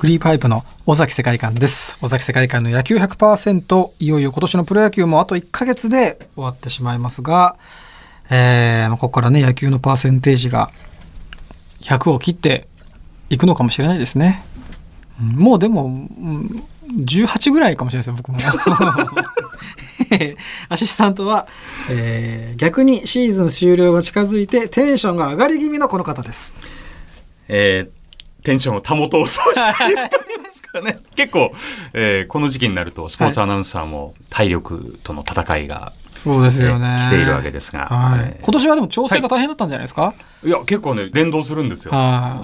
クリーパイプの尾崎世界観です。尾崎世界観の野球 100%、 いよいよ今年のプロ野球もあと1ヶ月で終わってしまいますが、ここからね、野球のパーセンテージが100を切っていくのかもしれないですね。もうでも18ぐらいかもしれないですよ、僕も。アシスタントは、逆にシーズン終了が近づいてテンションが上がり気味のこの方です。テンションを保とうとしていると思うんですかね。結構、この時期になるとスポーツアナウンサーも体力との戦いがそうですよね、来ているわけですが、はい、今年はでも調整が大変だったんじゃないですか。はい、いや結構ね連動するんですよ。そ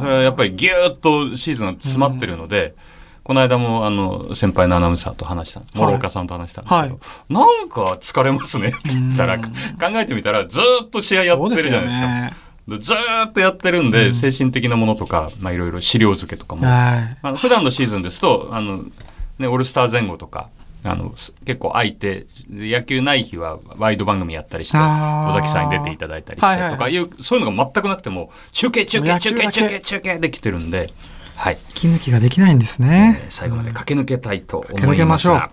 れはやっぱりギューッとシーズンが詰まってるので、この間も先輩のアナウンサーと話した、諸岡さんと話したんですけど、はい、なんか疲れますねって言ったら考えてみたらずっと試合やってるじゃないですか。ずーっとやってるんで、精神的なものとか、いろいろ資料漬けとかも、普段のシーズンですとね、オールスター前後とか結構空いて野球ない日はワイド番組やったりして尾崎さんに出ていただいたりしてとかいう、そういうのが全くなくても中継できてるんで、はい、息抜きができないんですね。最後まで駆け抜けたいと思いますが、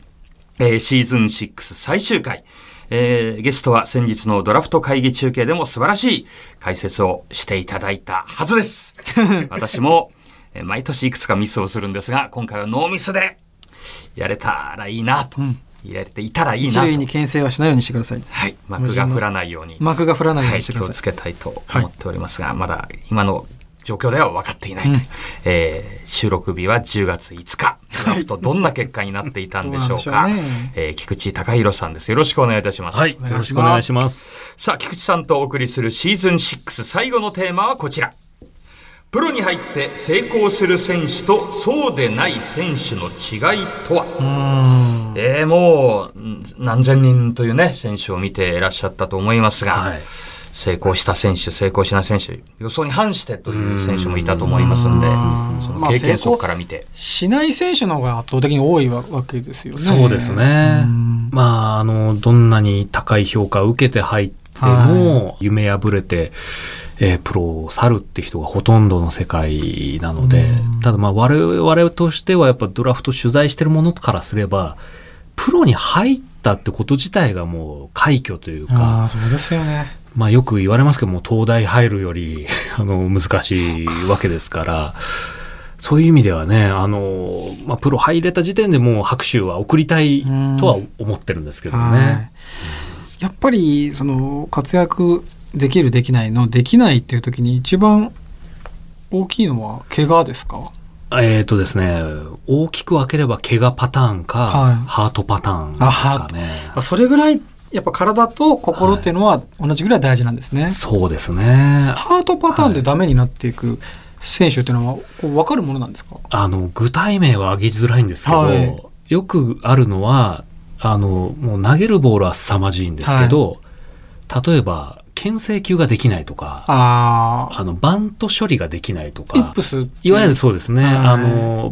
駆け抜けましょう。シーズン6最終回、ゲストは先日のドラフト会議中継でも素晴らしい解説をしていただいたはずです。私も毎年いくつかミスをするんですが、今回はノーミスでやれたらいいなと、やれていたらいいなと。一塁に牽制はしないようにしてください。はい、幕が降らないようにしてください。気をつけたいと思っておりますが、まだ今の状況では分かっていないという、収録日は10月5日。ドラフトどんな結果になっていたんでしょうか。菊池隆弘さんです。よろしくお願いいたします。はい、よろしくお願いします。さあ、菊池さんとお送りするシーズン6最後のテーマはこちら。プロに入って成功する選手とそうでない選手の違いとは。もう何千人というね、選手を見ていらっしゃったと思いますが、はい、成功した選手、成功しない選手、予想に反してという選手もいたと思いますので、その経験則から見て、成功しない選手の方が圧倒的に多いわけですよね。そうですね。どんなに高い評価を受けて入っても、はい、夢破れて、プロを去るって人がほとんどの世界なので、ただ我々としてはやっぱドラフト取材してるものからすれば、プロに入ったってこと自体がもう快挙というか。そうですよね。よく言われますけども、東大入るより難しいわけですから、そういう意味ではね、プロ入れた時点でもう拍手は送りたいとは思ってるんですけどね。やっぱりその活躍できるできないのできないっていう時に一番大きいのは怪我ですか？ですね、大きく分ければ怪我パターンか、ハートパターンですかね。それぐらいやっぱ体と心っていうのは同じぐらい大事なんですね。そうですね。ハートパターンでダメになっていく選手っていうのはこう分かるものなんですか？具体名は挙げづらいんですけど、よくあるのはもう投げるボールは凄まじいんですけど、例えば牽制球ができないとか、バント処理ができないとか、イップス、いわゆるそうですね、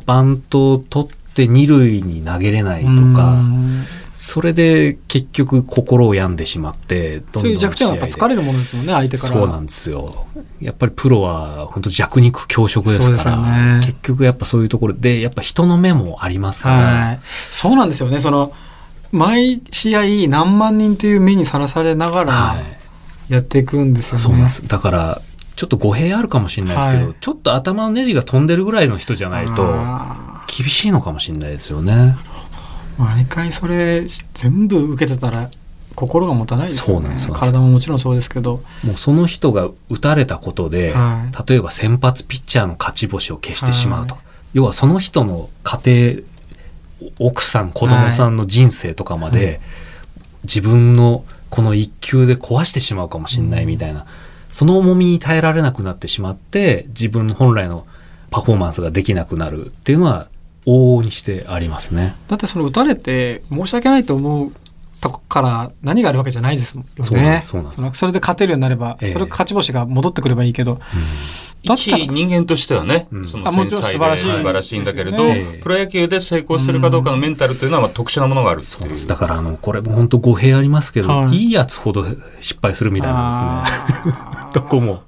バントを取って二塁に投げれないとか、それで結局心を病んでしまって、そういう弱点はやっぱ疲れるものですもんね、相手から。そうなんですよ。やっぱりプロは本当弱肉強食ですから、結局やっぱそういうところで、やっぱ人の目もありますから、そうなんですよね。毎試合何万人という目にさらされながらやっていくんですよね。そうなんです。だからちょっと語弊あるかもしれないですけど、ちょっと頭のネジが飛んでるぐらいの人じゃないと厳しいのかもしれないですよね。毎回それ全部受けてたら心が持たないですよね。そうなんですよ。体ももちろんそうですけど、もうその人が打たれたことで、例えば先発ピッチャーの勝ち星を消してしまうと、要はその人の家庭、奥さん子供さんの人生とかまで自分のこの一球で壊してしまうかもしれないみたいな、その重みに耐えられなくなってしまって自分本来のパフォーマンスができなくなるっていうのは往々にしてありますね。だってその打たれて申し訳ないと思うとこから何があるわけじゃないですもんね。それで勝てるようになれば、それ勝ち星が戻ってくればいいけど、人間としてはね、その繊細で素晴らしいんだけれど、プロ野球で成功するかどうかのメンタルというのは特殊なものがあるっていう。そうです。だからこれも本当語弊ありますけど、いいやつほど失敗するみたいなんですねとこも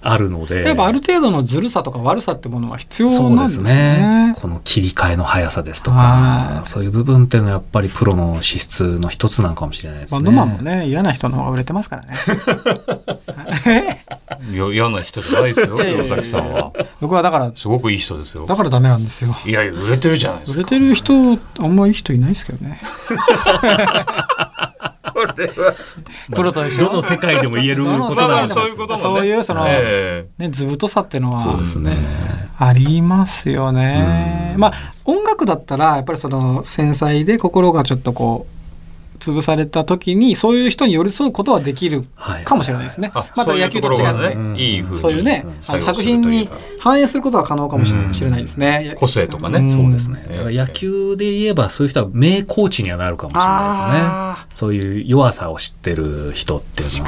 あるので、やっぱある程度のずるさとか悪さってものは必要なんですね。そうですね。この切り替えの速さですとか、そういう部分っていうのはやっぱりプロの資質の一つなんかもしれないですね。まあ、ノマもね、嫌な人の方が売れてますからね嫌な人じゃないですよ岩崎さんは。僕はだからすごくいい人ですよ。だからダメなんですよ。いやいや、売れてるじゃないですか。売れてる人あんまいい人いないですけどねこれはプロと一緒、どの世界でも言えることなんですね。そういうそのね、ずぶとさっていうのはそうですね、ありますよね。まあ音楽だったらやっぱりその繊細で心がちょっとこう潰された時にそういう人に寄り添うことはできるかもしれないですね。また野球と違ってそういうね、作品に反映することは可能かもしれないですね。個性とかね。そうですね。だから野球で言えばそういう人は名コーチにはなるかもしれないですね。そういう弱さを知ってる人っていうの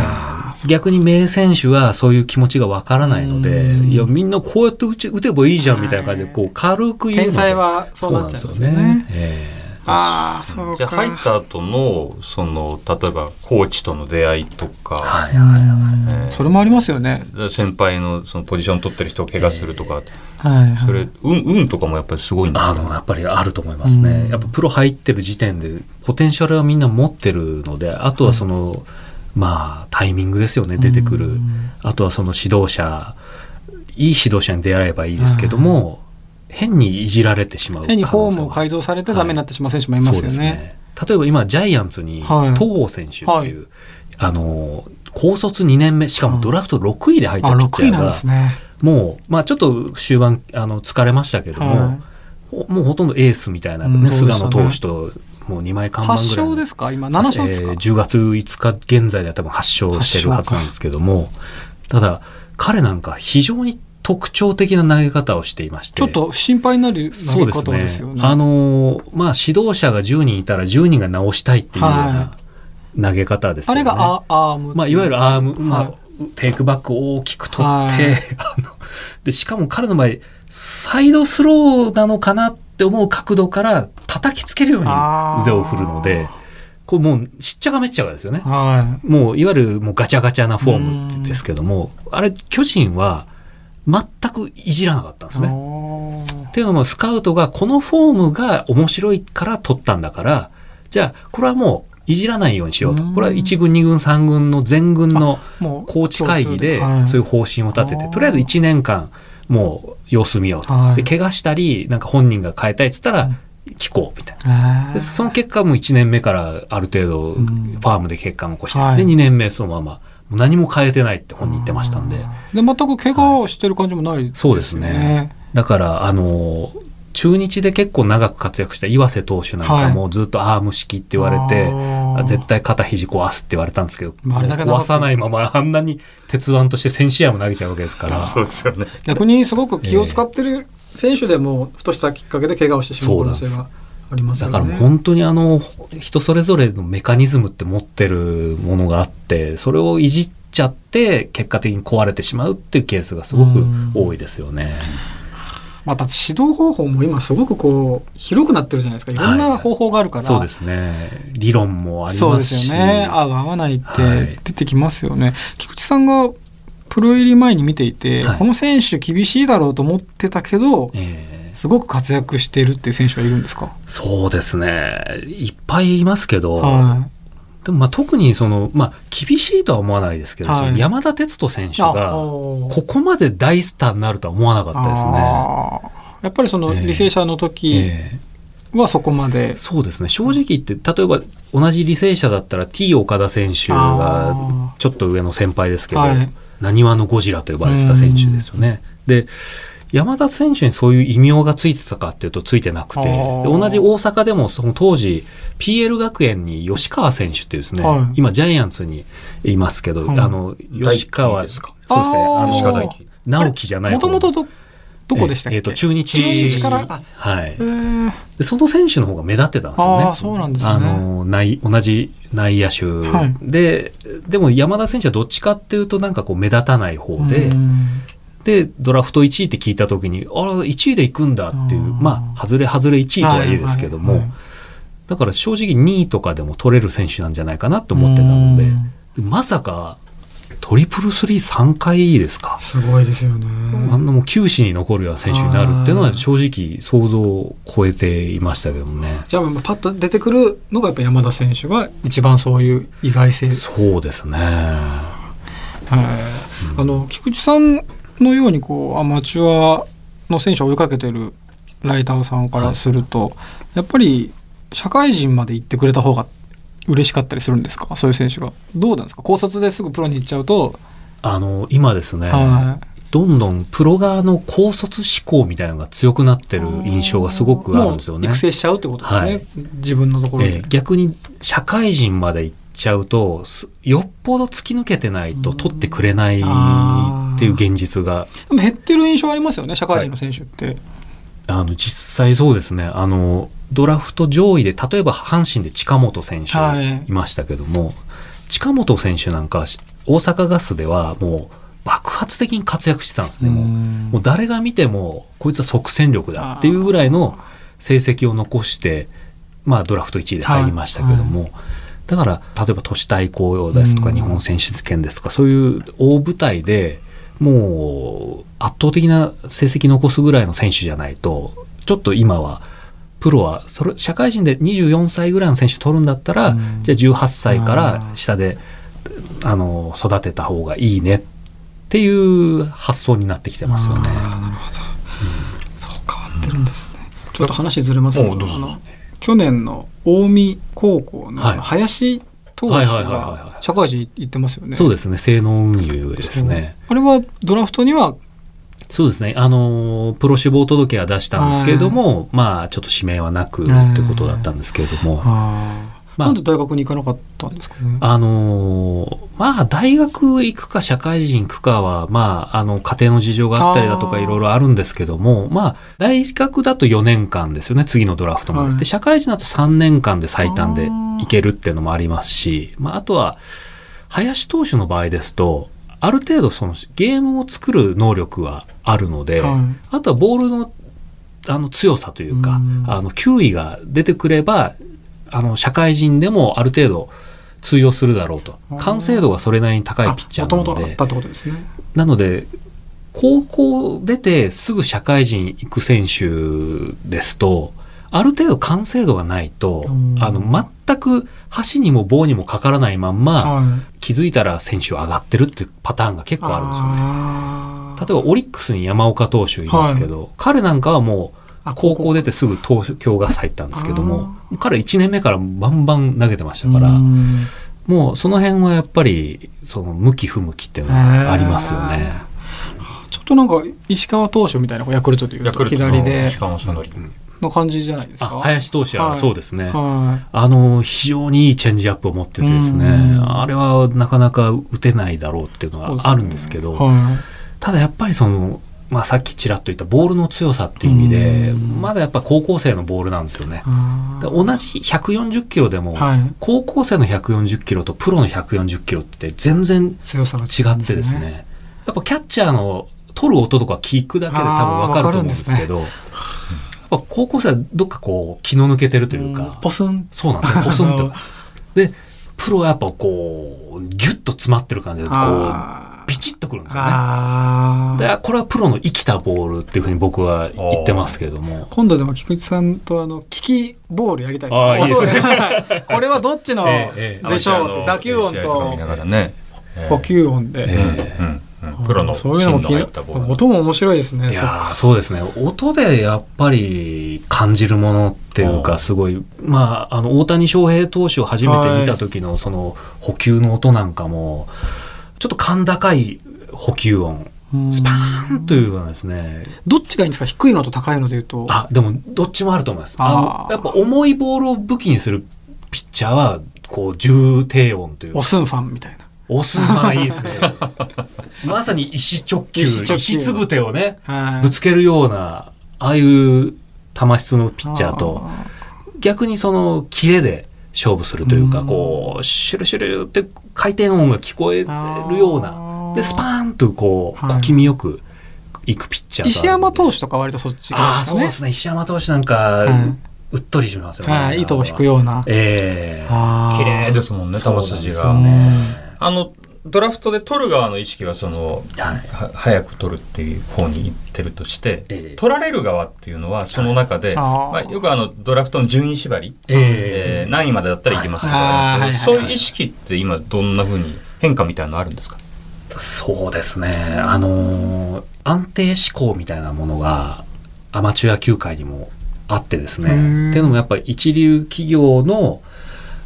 は。逆に名選手はそういう気持ちがわからないので、いやみんなこうやって打てばいいじゃんみたいな感じでこう軽く言うので、天才はそうなっちゃうんですよね。あ、そうか。じゃあ入った後のその例えばコーチとの出会いとか、それもありますよね。先輩のそのポジション取ってる人を怪我するとか、それ運とかもやっぱりすごいんですか。やっぱりあると思いますね。やっぱプロ入ってる時点でポテンシャルはみんな持ってるので、あとはその、まあタイミングですよね、出てくる。あとはその指導者、いい指導者に出会えばいいですけども。変にいじられてしまう。変にフォームを改造されてダメになってしまう選手もいますよね。そうですね。例えば今ジャイアンツに東郷選手っていう、高卒2年目しかもドラフト6位で入ったピッチャーが、もうまあちょっと終盤疲れましたけども、もうほとんどエースみたいなね、菅野投手ともう2枚看板ぐらい。8勝ですか？今7勝ですか？10月5日現在では多分8勝してるはずなんですけども、ただ彼なんか非常に特徴的な投げ方をしていまして、ちょっと心配になる投げ方ですよね。まあ指導者が10人いたら10人が直したいっていうような投げ方ですよね。あれがアーム、まあいわゆるアーム、まあテイクバックを大きく取ってでしかも彼の場合サイドスローなのかなって思う角度から叩きつけるように腕を振るので、こうもうしっちゃかめっちゃかですよね。もういわゆるもうガチャガチャなフォームですけども、あれ巨人は全くいじらなかったんですね。っていうのもスカウトがこのフォームが面白いから取ったんだから、じゃあこれはもういじらないようにしようと。これは1軍2軍3軍の全軍のコーチ会議でそういう方針を立てて、とりあえず1年間もう様子見ようと。で怪我したりなんか本人が変えたいっつったら聞こうみたいな。でその結果もう1年目からある程度ファームで結果残して、で2年目そのまま。何も変えてないって本人言ってましたんで。で全く怪我をしてる感じもないですね。そうですね。だから中日で結構長く活躍した岩瀬投手なんかもずっとアーム式って言われて、絶対肩肘壊すって言われたんですけど、壊さないままあんなに鉄腕として1000試合も投げちゃうわけですからそうですよね。逆にすごく気を使ってる選手でもふとしたきっかけで怪我をしてしまう可能性がありますよね。だから本当に人それぞれのメカニズムって持ってるものがあって、それをいじっちゃって結果的に壊れてしまうっていうケースがすごく多いですよね。また指導方法も今すごくこう広くなってるじゃないですか。いろんな方法があるから、そうですね。理論もありますし、そうですよね。合う合わないって出てきますよね。菊池さんがプロ入り前に見ていて、この選手厳しいだろうと思ってたけど、すごく活躍しているっていう選手はいるんですか？そうですね。いっぱいいますけど、でもまあ特にその、まあ、厳しいとは思わないですけど、その山田哲人選手がここまで大スターになるとは思わなかったですね。やっぱりその履正社の時はそこまで、そうですね。正直言って例えば同じ履正社だったら T 岡田選手がちょっと上の先輩ですけど、なにわのゴジラと呼ばれてた選手ですよね。で山田選手にそういう異名がついてたかっていうとついてなくて、同じ大阪でもその当時 PL 学園に吉川選手っていうですね、今ジャイアンツにいますけど、吉川ですか。そうですね。吉川大輝直樹じゃないと思う。どこでしたっけ、中日から、はい、でその選手の方が目立ってたんですよね。あ、そうなんですね。同じ内野手、はい、でも山田選手はどっちかっていうとなんかこう目立たない方で、でドラフト1位って聞いた時に1位で行くんだっていう、まあ外れ1位とはいえですけども、はいはいはい、だから正直2位とかでも取れる選手なんじゃないかなと思ってたので、まさかトリプルスリー3回ですか。すごいですよね。あんなもう球史に残るような選手になるっていうのは正直想像を超えていましたけどもね。じゃあパッと出てくるのがやっぱ山田選手が一番そういう意外性。そうですね。はい、菊池さんのようにこうアマチュアの選手を追いかけてるライターさんからすると、はい、やっぱり社会人まで行ってくれた方が嬉しかったりするんですか。そういう選手がどうなんですか。高卒ですぐプロに行っちゃうと今ですね、はい、どんどんプロ側の高卒志向みたいなのが強くなってる印象がすごくあるんですよね。育成しちゃうってことですね、はい、自分のところで、逆に社会人まで行っちゃうとよっぽど突き抜けてないと取ってくれないっていう現実が、でも減ってる印象ありますよね、社会人の選手って、はい、実際そうですね。ドラフト上位で例えば阪神で近本選手いましたけども、はい、近本選手なんか大阪ガスではもう爆発的に活躍してたんですね。もう誰が見てもこいつは即戦力だっていうぐらいの成績を残して、まあ、ドラフト1位で入りましたけども、はいはい、だから例えば都市対抗用ですとか日本選手権ですとかそういう大舞台でもう圧倒的な成績残すぐらいの選手じゃないとちょっと今はプロは社会人で24歳ぐらいの選手取るんだったら、じゃあ18歳から下で育てた方がいいねっていう発想になってきてますよね。なるほど、そう変わってるんですね。ちょっと話ずれますけど、去年の近江高校の林投手が社会人行ってますよね。そうですね、性能運輸ですね。あれはドラフトにはそうですね、プロ志望届は出したんですけれども、まあちょっと指名はなくってことだったんですけれども、まあ、なんで大学に行かなかったんですかね。まあ大学行くか社会人行くかは、まあ家庭の事情があったりだとかいろいろあるんですけども、まあ大学だと4年間ですよね、次のドラフトまで、で社会人だと3年間で最短で行けるっていうのもありますし、まああとは林投手の場合ですとある程度そのゲームを作る能力はあるので、あとはボールの、強さというか球威が出てくれば社会人でもある程度通用するだろうと、完成度がそれなりに高いピッチャーなので、あったってことですね。なので高校出てすぐ社会人行く選手ですとある程度完成度がないと全く箸にも棒にもかからないまんま、気づいたら選手上がってるっていうパターンが結構あるんですよね。例えばオリックスに山岡投手いますけど、彼なんかはもう高校出てすぐ東京ガス入ったんですけども、彼1年目からバンバン投げてましたから、もうその辺はやっぱりその向き不向きっていうのがありますよね。ちょっとなんか石川投手みたいな、ヤクルトというと左で石川さんの感じじゃないですか。林投手はそうですね、非常にいいチェンジアップを持っててですね、あれはなかなか打てないだろうっていうのはあるんですけど、ただやっぱりその、まあ、さっきちらっと言ったボールの強さっていう意味でまだやっぱ高校生のボールなんですよね。同じ140キロでも、高校生の140キロとプロの140キロって全然違ってですね、やっぱキャッチャーの取る音とか聞くだけで多分分かると思うんですけど、やっぱ高校生はどっかこう気の抜けてるというか、ポスン、そうなんですよ、ポスンってでプロはやっぱこうギュッと詰まってる感じでこうビチッとくるんですよね。でこれはプロの生きたボールっていうふうに僕は言ってますけども、今度でも菊池さんと聞きボールやりたい。いいですねこれはどっちのでしょう、打球音と捕球音で、プロのそういうのも音も面白いですね。いや、そうですね、音でやっぱり感じるものっていうかすごい、まあ大谷翔平投手を初めて見た時のその捕球の音なんかもちょっと甲高い捕球音、スパーンというかですね、どっちがいいんですか、低いのと高いのでいうと。でもどっちもあると思います。やっぱ重いボールを武器にするピッチャーはこう重低音というか、オスンファンみたいなおすまあいいですね。まさに石直球、石つぶてをね、ぶつけるような、ああいう球質のピッチャーと、逆にそのキレで勝負するというか、こう、シュルシュルって回転音が聞こえるような、で、スパーンとこう、小気味よくいくピッチャー。石山投手とか割とそっちがですね。ああ、そうですね。石山投手なんか、うっとりしますよね。はい、糸を引くような。綺麗ですもんね、球筋が。あのドラフトで取る側の意識はその、はい、早く取るっていう方に行ってるとして、取られる側っていうのはその中で、まあ、よくあのドラフトの順位縛り、何位までだったらいけますとか、そういう意識って今どんな風に変化みたいなのあるんですか？そうですね、安定志向みたいなものがアマチュア球界にもあってですね、っていうのもやっぱり一流企業の、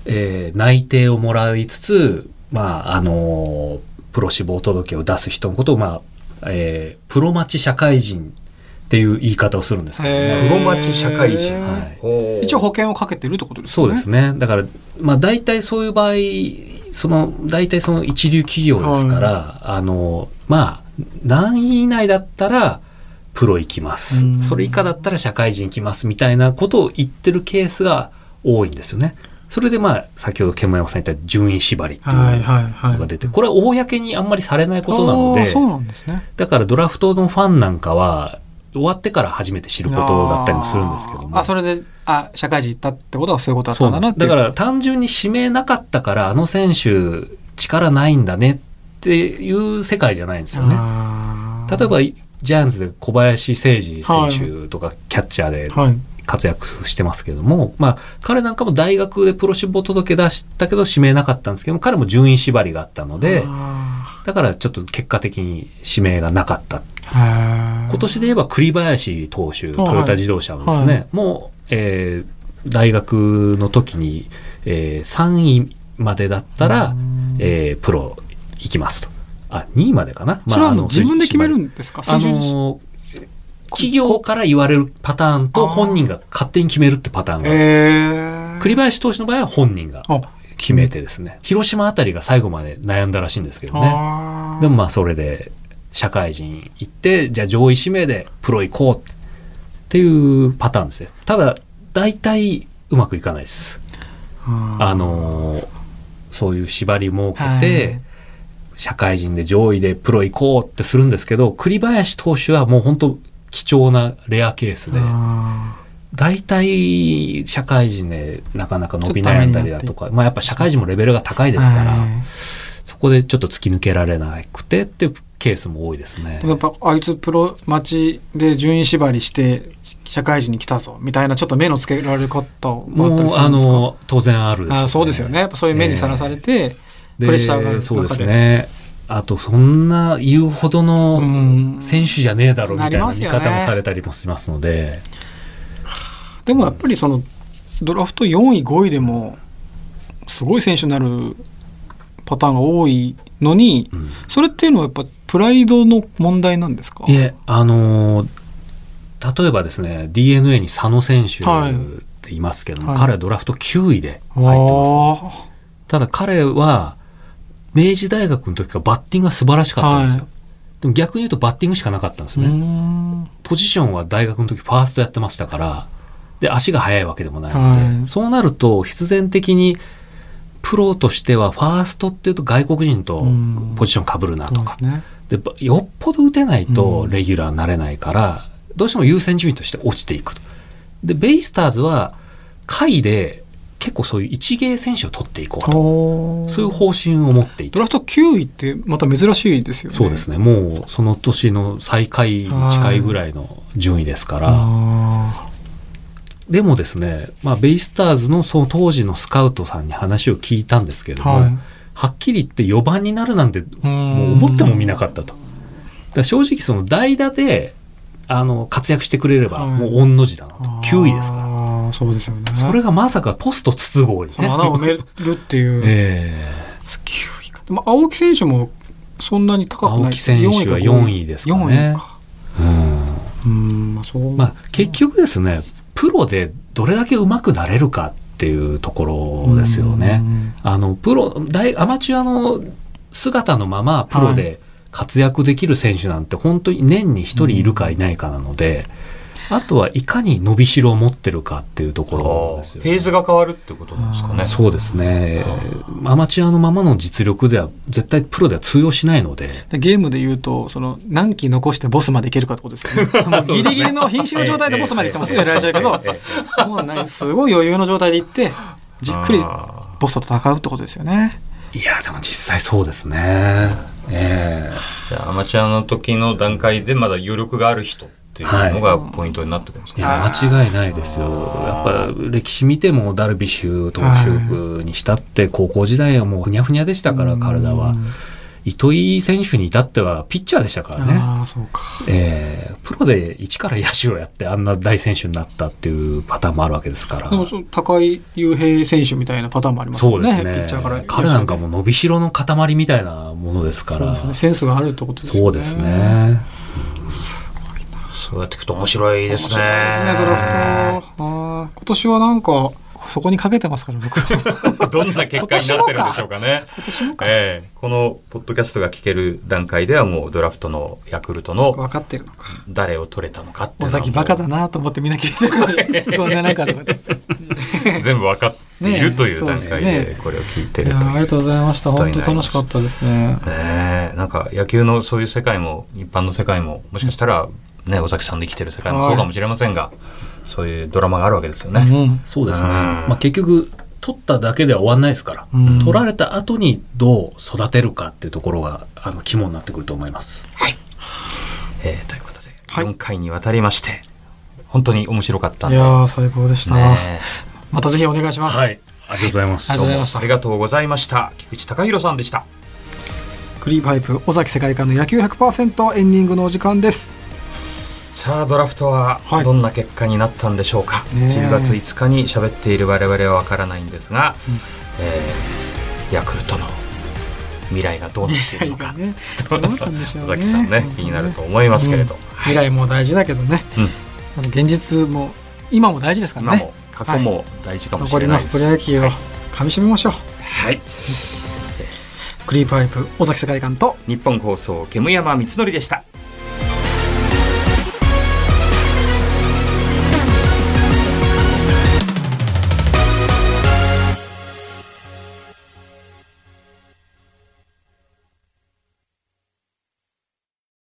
内定をもらいつつ、まあプロ志望届を出す人のことを、まあプロ待ち社会人っていう言い方をするんですけど、ね、プロ待ち社会人、はい、一応保険をかけてるってことですね。そうですね。だから、まあ、大体そういう場合大体その一流企業ですから、はい、まあ何位以内だったらプロ行きます、それ以下だったら社会人行きますみたいなことを言ってるケースが多いんですよね。それでまあ先ほど煙山さん言った順位縛りっていうのが出て、これは公にあんまりされないことなので、そうなんですね。だからドラフトのファンなんかは終わってから初めて知ることだったりもするんですけども、それで社会人行ったってことはそういうことだったんだなって。だから単純に指名なかったからあの選手力ないんだねっていう世界じゃないんですよね。例えばジャイアンツで小林誠司選手とかキャッチャーで、活躍してますけども、まあ、彼なんかも大学でプロ志望届出したけど指名なかったんですけども、彼も順位縛りがあったので、だからちょっと結果的に指名がなかった。今年で言えば栗林投手、トヨタ自動車もですね、もう、大学の時に、3位までだったら、プロ行きますと。2位までかな。それはもう自分で決めるんですか？企業から言われるパターンと本人が勝手に決めるってパターンがある。栗林投手の場合は本人が決めてですね、広島あたりが最後まで悩んだらしいんですけどね。でもまあそれで社会人行って、じゃあ上位指名でプロ行こうっていうパターンですね。ただ大体うまくいかないです。そういう縛り設けて社会人で上位でプロ行こうってするんですけど、栗林投手はもう本当貴重なレアケースで、大体社会人でなかなか伸び悩んだりだとか、まあやっぱ社会人もレベルが高いですから、そこでちょっと突き抜けられなくてっていうケースも多いですね。でもやっぱあいつプロ待ちで順位縛りして社会人に来たぞみたいな、ちょっと目のつけられ方もあったりするんですか？当然あるでしょうね。そうですよね。やっぱそういう目にさらされて、プレッシャーがある。そうですね。あとそんな言うほどの選手じゃねえだろうみたいな見方もされたりもしますので、でもやっぱりそのドラフト4位5位でもすごい選手になるパターンが多いのに、それっていうのはやっぱプライドの問題なんですか？いえ、例えばですね、 DeNA に佐野選手っていますけども、彼はドラフト9位で入ってます。ただ彼は明治大学の時からバッティングが素晴らしかったんですよ。でも逆に言うとバッティングしかなかったんですね。ポジションは大学の時ファーストやってましたから、で足が速いわけでもないので、そうなると必然的にプロとしてはファーストっていうと外国人とポジションかぶるなとか、でよっぽど打てないとレギュラーになれないから、どうしても優先順位として落ちていくと。でベイスターズは下位で結構そういう一芸選手を取っていこうと、そういう方針を持っていて、ドラフト9位ってまた珍しいですよね。そうですね。もうその年の最下位に近いぐらいの順位ですから。でもですね、まあ、ベイスターズのその当時のスカウトさんに話を聞いたんですけども、はっきり言って4番になるなんてもう思ってもみなかったと。だから正直その代打で活躍してくれればもう御の字だなと。9位ですから。そうですよね。それがまさかポスト筒香にね、穴を埋めるっていう。9位か。でも青木選手もそんなに高くないです。青木選手は4位ですかね。まあ結局ですね、プロでどれだけうまくなれるかっていうところですよね。アマチュアの姿のままプロで活躍できる選手なんて本当に年に1人いるかいないかなので、うん、あとはいかに伸びしろを持ってるかっていうところですよね。フェーズが変わるってことなんですかね。そうですね。アマチュアのままの実力では絶対プロでは通用しないので、ゲームでいうとその何期残してボスまでいけるかってことですよね。ギリギリの瀕死の状態でボスまでいってもすぐやられちゃうけどもうすごい余裕の状態でいってじっくりボスと戦うってことですよね。いやでも実際そうですね。じゃあアマチュアの時の段階でまだ余力がある人っていうのがポイントになってくるんですかね。はい、いや間違いないですよ。やっぱ歴史見てもダルビッシュ投手にしたって高校時代はもうふにゃふにゃでしたから体は。糸井選手に至ってはピッチャーでしたからね。あ、そうか。プロで一から野手をやってあんな大選手になったっていうパターンもあるわけですから。でもその高井雄平選手みたいなパターンもありますよね。そうですね。ピッチャーから彼なんかも伸びしろの塊みたいなものですから。そうですね。センスがあるってことですね。そうですね。そうやっていくと面白いですね。面白いですね。ドラフト今年はなんかそこにかけてますから僕はどんな結果になってるんでしょうかね。今年もか、このポッドキャストが聞ける段階ではもうドラフトのヤクルトの誰を取れたのかっていうのはもうさっきバカだなと思ってみんな聞いてる全部分かっているという段階でこれを聞いてるという、ありがとうございました。本当楽しかったですね。なんか野球のそういう世界も一般の世界ももしかしたら、尾崎さんで生きてる世界もそうかもしれませんが、そういうドラマがあるわけですよね。そうですね。結局取っただけでは終わんないですから、取られた後にどう育てるかっていうところが肝になってくると思います。はい、ということで、4回にわたりまして本当に面白かったんで、いや最高でした。またぜひお願いします。はい、ありがとうございます。どうもありがとうございました。菊池貴博さんでした。クリーパイプ尾崎世界観の野球 100% エンディングのお時間です。さあドラフトはどんな結果になったんでしょうか。10月5日に喋っている我々はわからないんですが、ヤクルトの未来がどうなっているのか、尾崎さんね、気になると思いますけれど、未来も大事だけどね、現実も今も大事ですからね。今も過去も大事かもしれないです。残りのプロ野球をかみしめましょう。はい、クリープハイプ尾崎世界観と日本放送煙山光則でした。